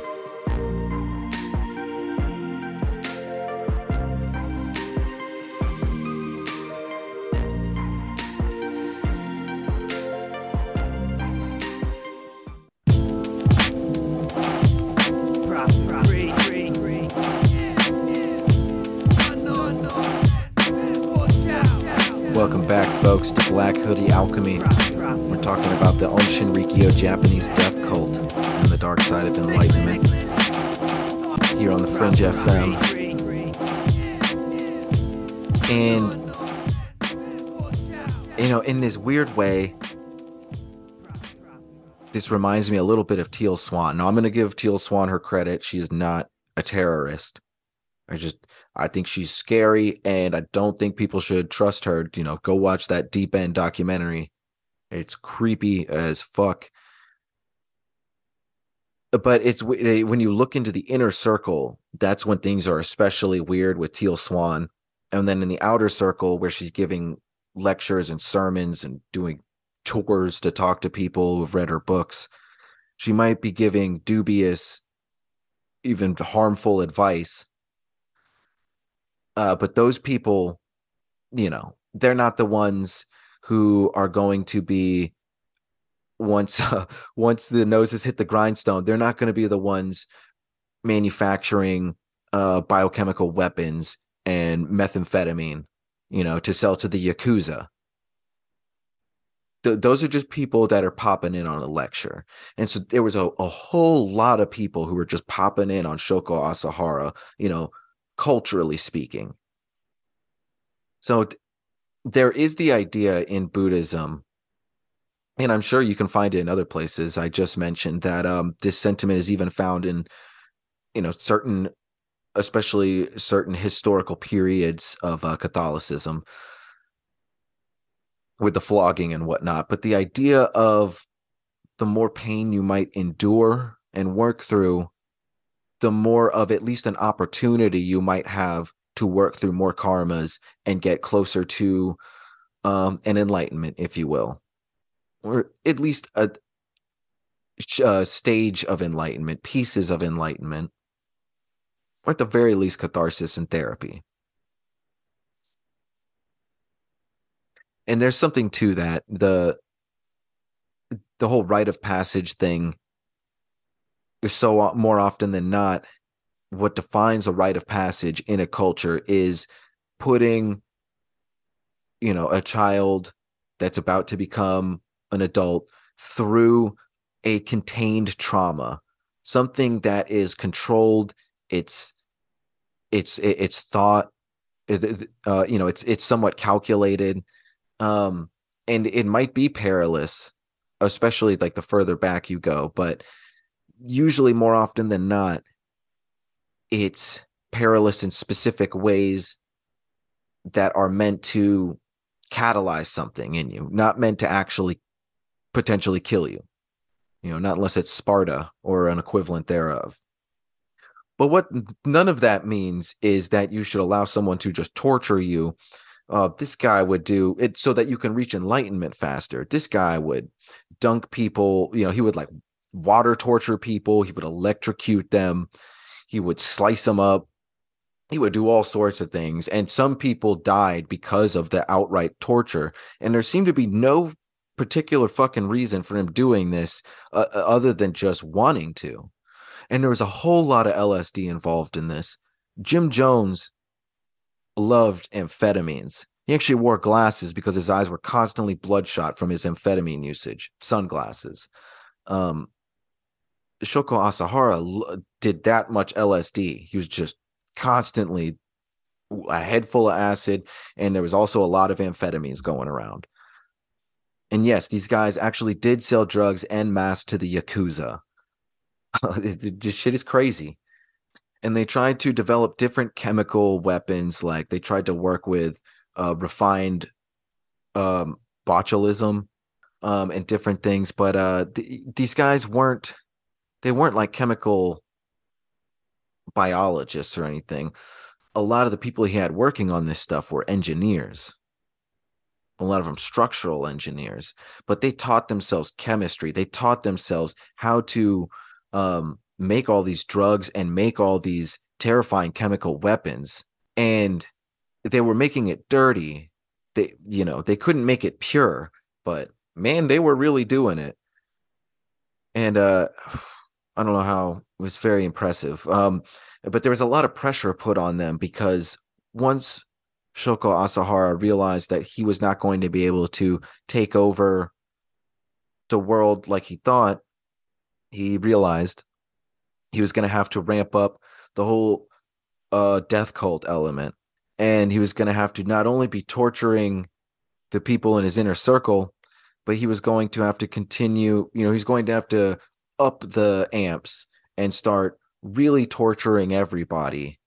Folks, to Black Hoodie Alchemy. We're talking about the Aum Shinrikyo Japanese death cult and the dark side of enlightenment here on the Fringe F M. And, you know, in this weird way, this reminds me a little bit of Teal Swan. Now, I'm going to give Teal Swan her credit. She is not a terrorist. I just, I think she's scary, and I don't think people should trust her. You know, go watch that Deep End documentary. It's creepy as fuck. But it's when you look into the inner circle, that's when things are especially weird with Teal Swan. And then in the outer circle, where she's giving lectures and sermons and doing tours to talk to people who've read her books, She might be giving dubious, even harmful advice. Uh, but those people, you know, they're not the ones who are going to be, once uh, once the noses hit the grindstone, they're not going to be the ones manufacturing uh, biochemical weapons and methamphetamine, you know, to sell to the Yakuza. Th- those are just people that are popping in on a lecture. And so there was a, a whole lot of people who were just popping in on Shoko Asahara, you know, culturally speaking. So th- there is the idea in Buddhism, and I'm sure you can find it in other places. I just mentioned that um, this sentiment is even found in, you know, certain, especially certain historical periods of uh, Catholicism with the flogging and whatnot. But the idea of the more pain you might endure and work through, the more of at least an opportunity you might have to work through more karmas and get closer to um, an enlightenment, if you will. Or at least a, a stage of enlightenment, pieces of enlightenment, or at the very least catharsis and therapy. And there's something to that. The, the whole rite of passage thing is so more often than not, what defines a rite of passage in a culture is putting, you know, a child that's about to become an adult through a contained trauma, something that is controlled. It's, it's, it's thought, uh, you know, it's, it's somewhat calculated. Um, and it might be perilous, especially like the further back you go, but usually more often than not, it's perilous in specific ways that are meant to catalyze something in you, not meant to actually potentially kill you, you know, not unless it's Sparta or an equivalent thereof. But what none of that means is that you should allow someone to just torture you. Uh, this guy would do it so that you can reach enlightenment faster. This guy would dunk people, you know, he would like water torture people. He would electrocute them. He would slice them up. He would do all sorts of things. And some people died because of the outright torture. And there seemed to be no particular fucking reason for him doing this uh, other than just wanting to. And there was a whole lot of L S D involved in this. Jim Jones loved amphetamines. He actually wore glasses because his eyes were constantly bloodshot from his amphetamine usage, sunglasses. Um, Shoko Asahara l- did that much L S D. He was just constantly a head full of acid, and there was also a lot of amphetamines going around. And yes, these guys actually did sell drugs en masse to the Yakuza. This shit is crazy. And they tried to develop different chemical weapons. Like they tried to work with uh, refined um, botulism um, and different things. But uh, th- these guys weren't, they weren't like chemical biologists or anything. A lot of the people he had working on this stuff were engineers. A lot of them structural engineers, but they taught themselves chemistry. They taught themselves how to um, make all these drugs and make all these terrifying chemical weapons. And they were making it dirty. They, you know, they couldn't make it pure, but man, they were really doing it. And uh, I don't know how, it was very impressive. Um, but there was a lot of pressure put on them because once Shoko Asahara realized that he was not going to be able to take over the world like he thought, he realized he was going to have to ramp up the whole uh, death cult element. And he was going to have to not only be torturing the people in his inner circle, but he was going to have to continue, you know, he's going to have to up the amps and start really torturing everybody.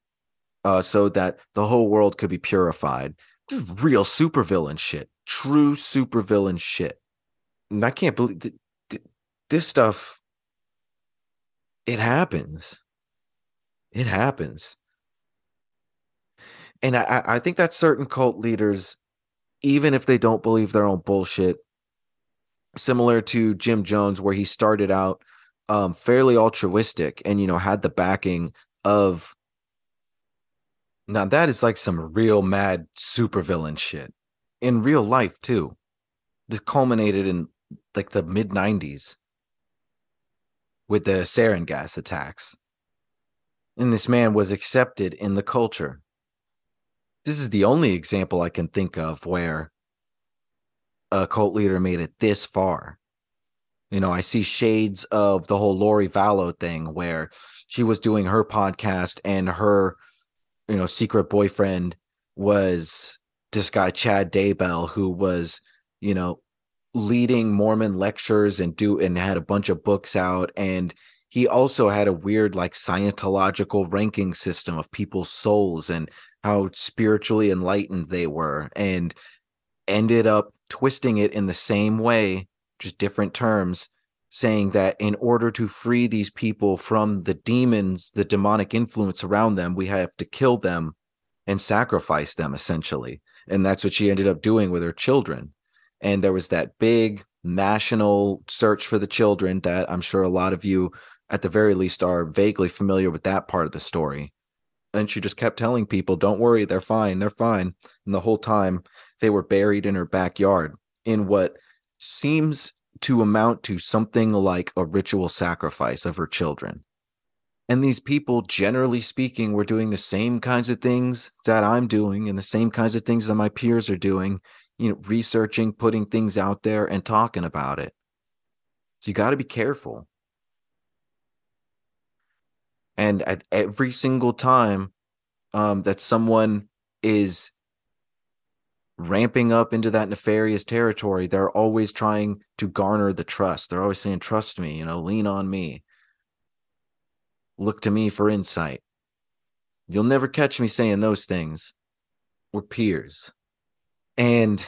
Uh, so that the whole world could be purified. Just real supervillain shit. True supervillain shit. And I can't believe th- th- this stuff. It happens. It happens. And I, I think that certain cult leaders, even if they don't believe their own bullshit, similar to Jim Jones, where he started out um, fairly altruistic and, you know, had the backing of. Now that is like some real mad supervillain shit in real life, too. This culminated in like the mid nineties with the sarin gas attacks. And this man was accepted in the culture. This is the only example I can think of where a cult leader made it this far. You know, I see shades of the whole Lori Vallow thing where she was doing her podcast and her, you know, secret boyfriend was this guy, Chad Daybell, who was, you know, leading Mormon lectures and do and had a bunch of books out. And he also had a weird like Scientological ranking system of people's souls and how spiritually enlightened they were, and ended up twisting it in the same way, just different terms, saying that in order to free these people from the demons, the demonic influence around them, we have to kill them and sacrifice them, essentially. And that's what she ended up doing with her children. And there was that big national search for the children that I'm sure a lot of you, at the very least, are vaguely familiar with that part of the story. And she just kept telling people, don't worry, they're fine, they're fine. And the whole time they were buried in her backyard in what seems to amount to something like a ritual sacrifice of her children. And these people, generally speaking, were doing the same kinds of things that I'm doing and the same kinds of things that my peers are doing, you know, researching, putting things out there and talking about it. So you got to be careful. And at every single time um, that someone is ramping up into that nefarious territory, they're always trying to garner the trust. They're always saying, trust me, you know, lean on me. Look to me for insight. You'll never catch me saying those things. We're peers. And,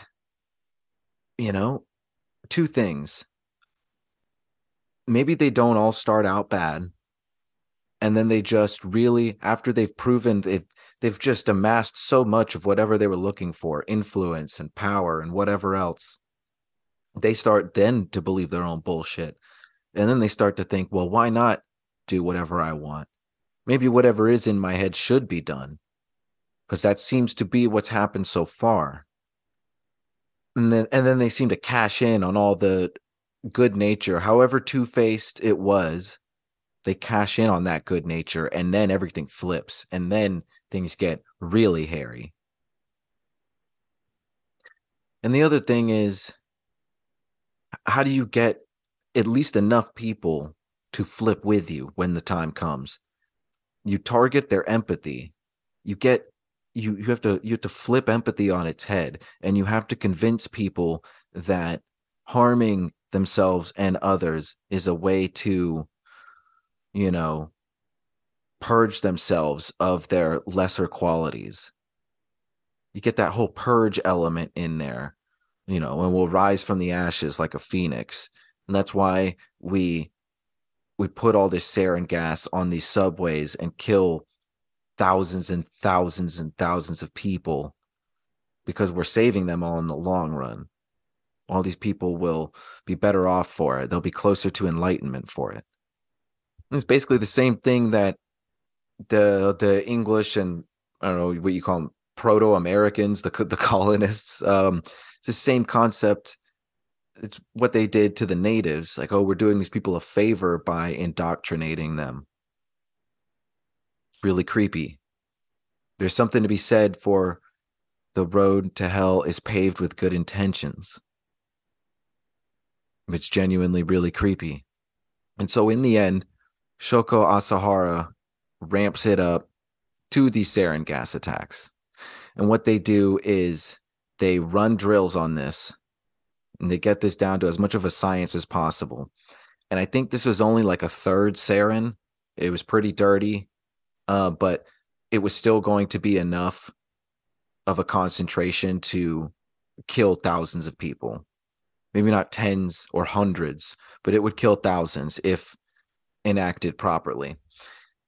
you know, two things. Maybe they don't all start out bad. And then they just really, after they've proven they've, they've just amassed so much of whatever they were looking for, influence and power and whatever else, they start then to believe their own bullshit. And then they start to think, well, why not do whatever I want? Maybe whatever is in my head should be done, because that seems to be what's happened so far. And then, and then they seem to cash in on all the good nature, however two-faced it was. They cash in on that good nature, and then everything flips, and then things get really hairy. And the other thing is, how do you get at least enough people to flip with you when the time comes? You target their empathy. You get you you have to you have to flip empathy on its head, and you have to convince people that harming themselves and others is a way to, you know, purge themselves of their lesser qualities. You get that whole purge element in there, you know, and we'll rise from the ashes like a phoenix. And that's why we we put all this sarin gas on these subways and kill thousands and thousands and thousands of people, because we're saving them all in the long run. All these people will be better off for it. They'll be closer to enlightenment for it. It's basically the same thing that the the English and, I don't know what you call them, proto-Americans, the the colonists. Um, it's the same concept. It's what they did to the natives. Like, oh, we're doing these people a favor by indoctrinating them. Really creepy. There's something to be said for the road to hell is paved with good intentions. It's genuinely really creepy. And so in the end, Shoko Asahara ramps it up to the sarin gas attacks. And what they do is they run drills on this, and they get this down to as much of a science as possible. And I think this was only like a third sarin. It was pretty dirty, uh, but it was still going to be enough of a concentration to kill thousands of people. Maybe not tens or hundreds, but it would kill thousands if enacted properly.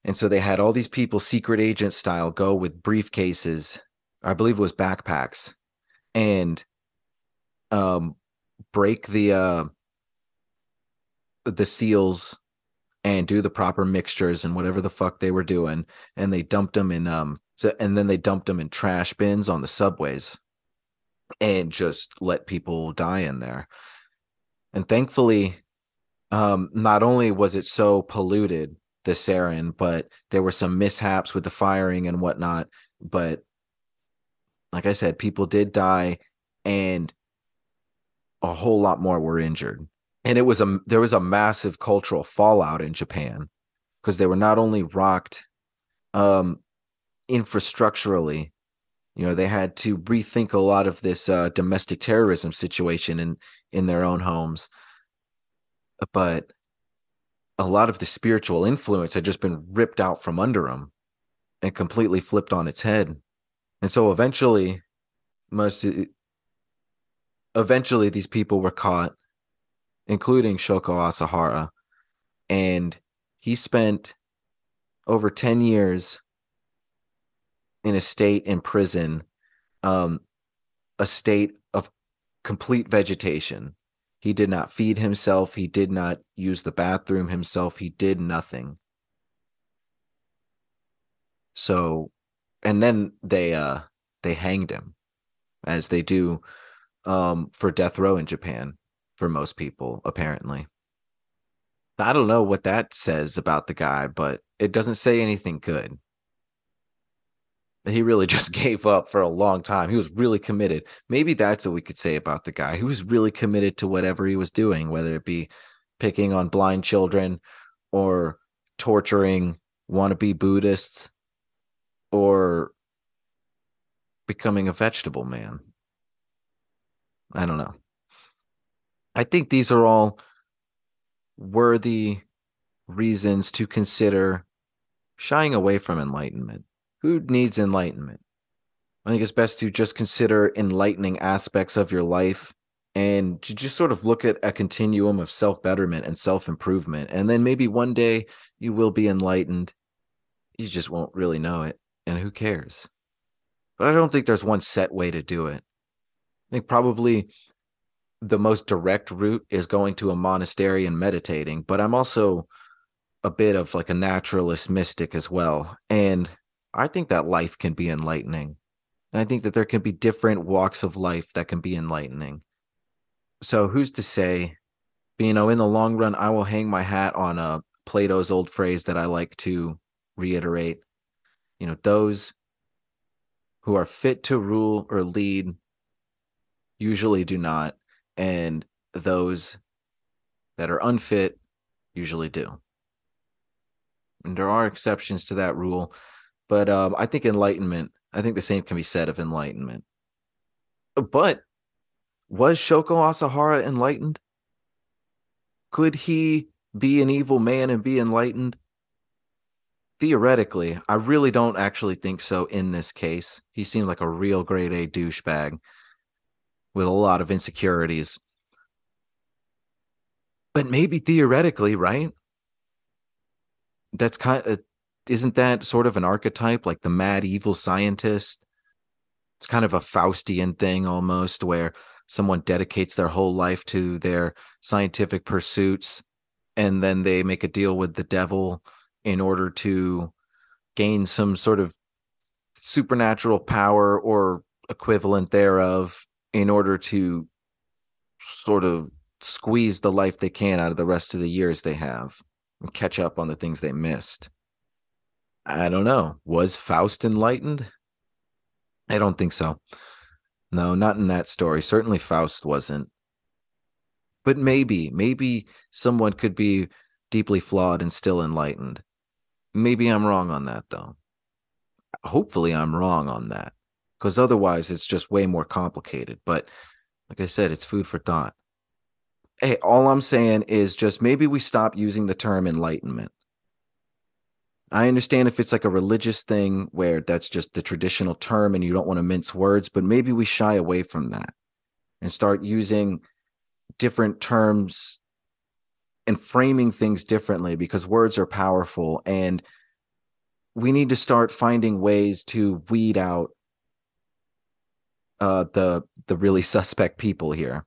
And so they had all these people, secret agent style, go with briefcases, I believe it was backpacks, and um break the uh the seals and do the proper mixtures and whatever the fuck they were doing. And they dumped them in, um, so, and then they dumped them in trash bins on the subways and just let people die in there. And thankfully, um, not only was it so polluted, the sarin, but there were some mishaps with the firing and whatnot. But like I said, people did die and a whole lot more were injured. And it was a there was a massive cultural fallout in Japan because they were not only rocked um, infrastructurally, you know, they had to rethink a lot of this uh, domestic terrorism situation in, in their own homes. But a lot of the spiritual influence had just been ripped out from under them and completely flipped on its head. And so eventually, most eventually these people were caught, including Shoko Asahara, and he spent over ten years in a state in prison, um, a state of complete vegetation. He did not feed himself. He did not use the bathroom himself. He did nothing. So, and then they uh, they hanged him, as they do um, for death row in Japan, for most people, apparently. I don't know what that says about the guy, but it doesn't say anything good. He really just gave up for a long time. He was really committed. Maybe that's what we could say about the guy. He was really committed to whatever he was doing, whether it be picking on blind children or torturing wannabe Buddhists or becoming a vegetable man. I don't know. I think these are all worthy reasons to consider shying away from enlightenment. Who needs enlightenment? I think it's best to just consider enlightening aspects of your life and to just sort of look at a continuum of self-betterment and self-improvement. And then maybe one day you will be enlightened. You just won't really know it. And who cares? But I don't think there's one set way to do it. I think probably the most direct route is going to a monastery and meditating. But I'm also a bit of like a naturalist mystic as well. And I think that life can be enlightening. And I think that there can be different walks of life that can be enlightening. So who's to say, you know, in the long run, I will hang my hat on uh, Plato's old phrase that I like to reiterate. You know, those who are fit to rule or lead usually do not. And those that are unfit usually do. And there are exceptions to that rule. But um, I think enlightenment, I think the same can be said of enlightenment. But was Shoko Asahara enlightened? Could he be an evil man and be enlightened? Theoretically, I really don't actually think so in this case. He seemed like a real grade A douchebag with a lot of insecurities. But maybe theoretically, right? That's kind of... Isn't that sort of an archetype, like the mad evil scientist? It's kind of a Faustian thing almost, where someone dedicates their whole life to their scientific pursuits, and then they make a deal with the devil in order to gain some sort of supernatural power or equivalent thereof in order to sort of squeeze the life they can out of the rest of the years they have and catch up on the things they missed. I don't know. Was Faust enlightened? I don't think so. No, not in that story. Certainly Faust wasn't. But maybe, maybe someone could be deeply flawed and still enlightened. Maybe I'm wrong on that, though. Hopefully I'm wrong on that, because otherwise it's just way more complicated. But like I said, it's food for thought. Hey, all I'm saying is just maybe we stop using the term enlightenment. I understand if it's like a religious thing where that's just the traditional term and you don't want to mince words, but maybe we shy away from that and start using different terms and framing things differently, because words are powerful and we need to start finding ways to weed out uh, the, the really suspect people here,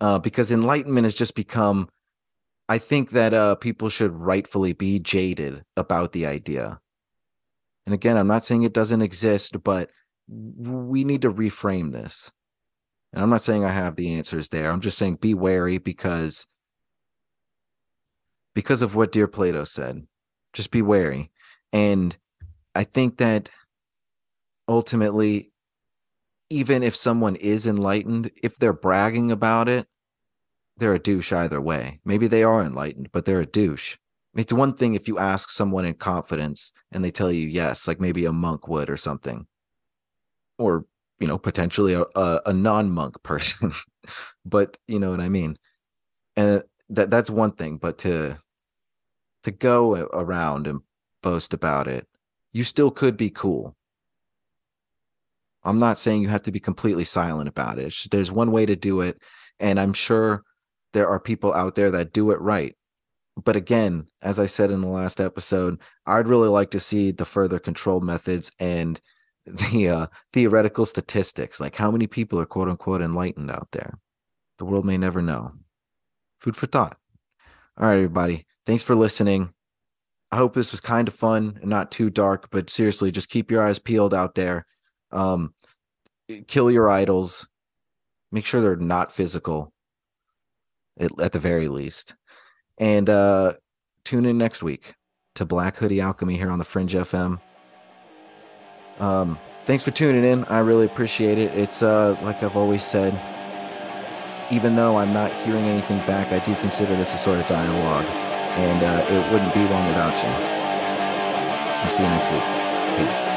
uh, because enlightenment has just become I think that uh, people should rightfully be jaded about the idea. And again, I'm not saying it doesn't exist, but we need to reframe this. And I'm not saying I have the answers there. I'm just saying be wary because, because of what dear Plato said. Just be wary. And I think that ultimately, even if someone is enlightened, if they're bragging about it, they're a douche either way. Maybe they are enlightened, but they're a douche. It's one thing if you ask someone in confidence and they tell you yes, like maybe a monk would or something. Or, you know, potentially a, a, a non-monk person. But you know what I mean? And that that's one thing. But to to go around and boast about it, you still could be cool. I'm not saying you have to be completely silent about it. There's one way to do it. And I'm sure there are people out there that do it right. But again, as I said in the last episode, I'd really like to see the further control methods and the uh, theoretical statistics, like how many people are quote unquote enlightened out there. The world may never know. Food for thought. All right, everybody. Thanks for listening. I hope this was kind of fun and not too dark, but seriously, just keep your eyes peeled out there. Um, kill your idols. Make sure they're not physical, at, at the very least. And uh, tune in next week to Black Hoodie Alchemy here on the Fringe F M. Um, thanks for tuning in. I really appreciate it. It's uh, like I've always said, even though I'm not hearing anything back, I do consider this a sort of dialogue. And uh, it wouldn't be one without you. We'll see you next week. Peace.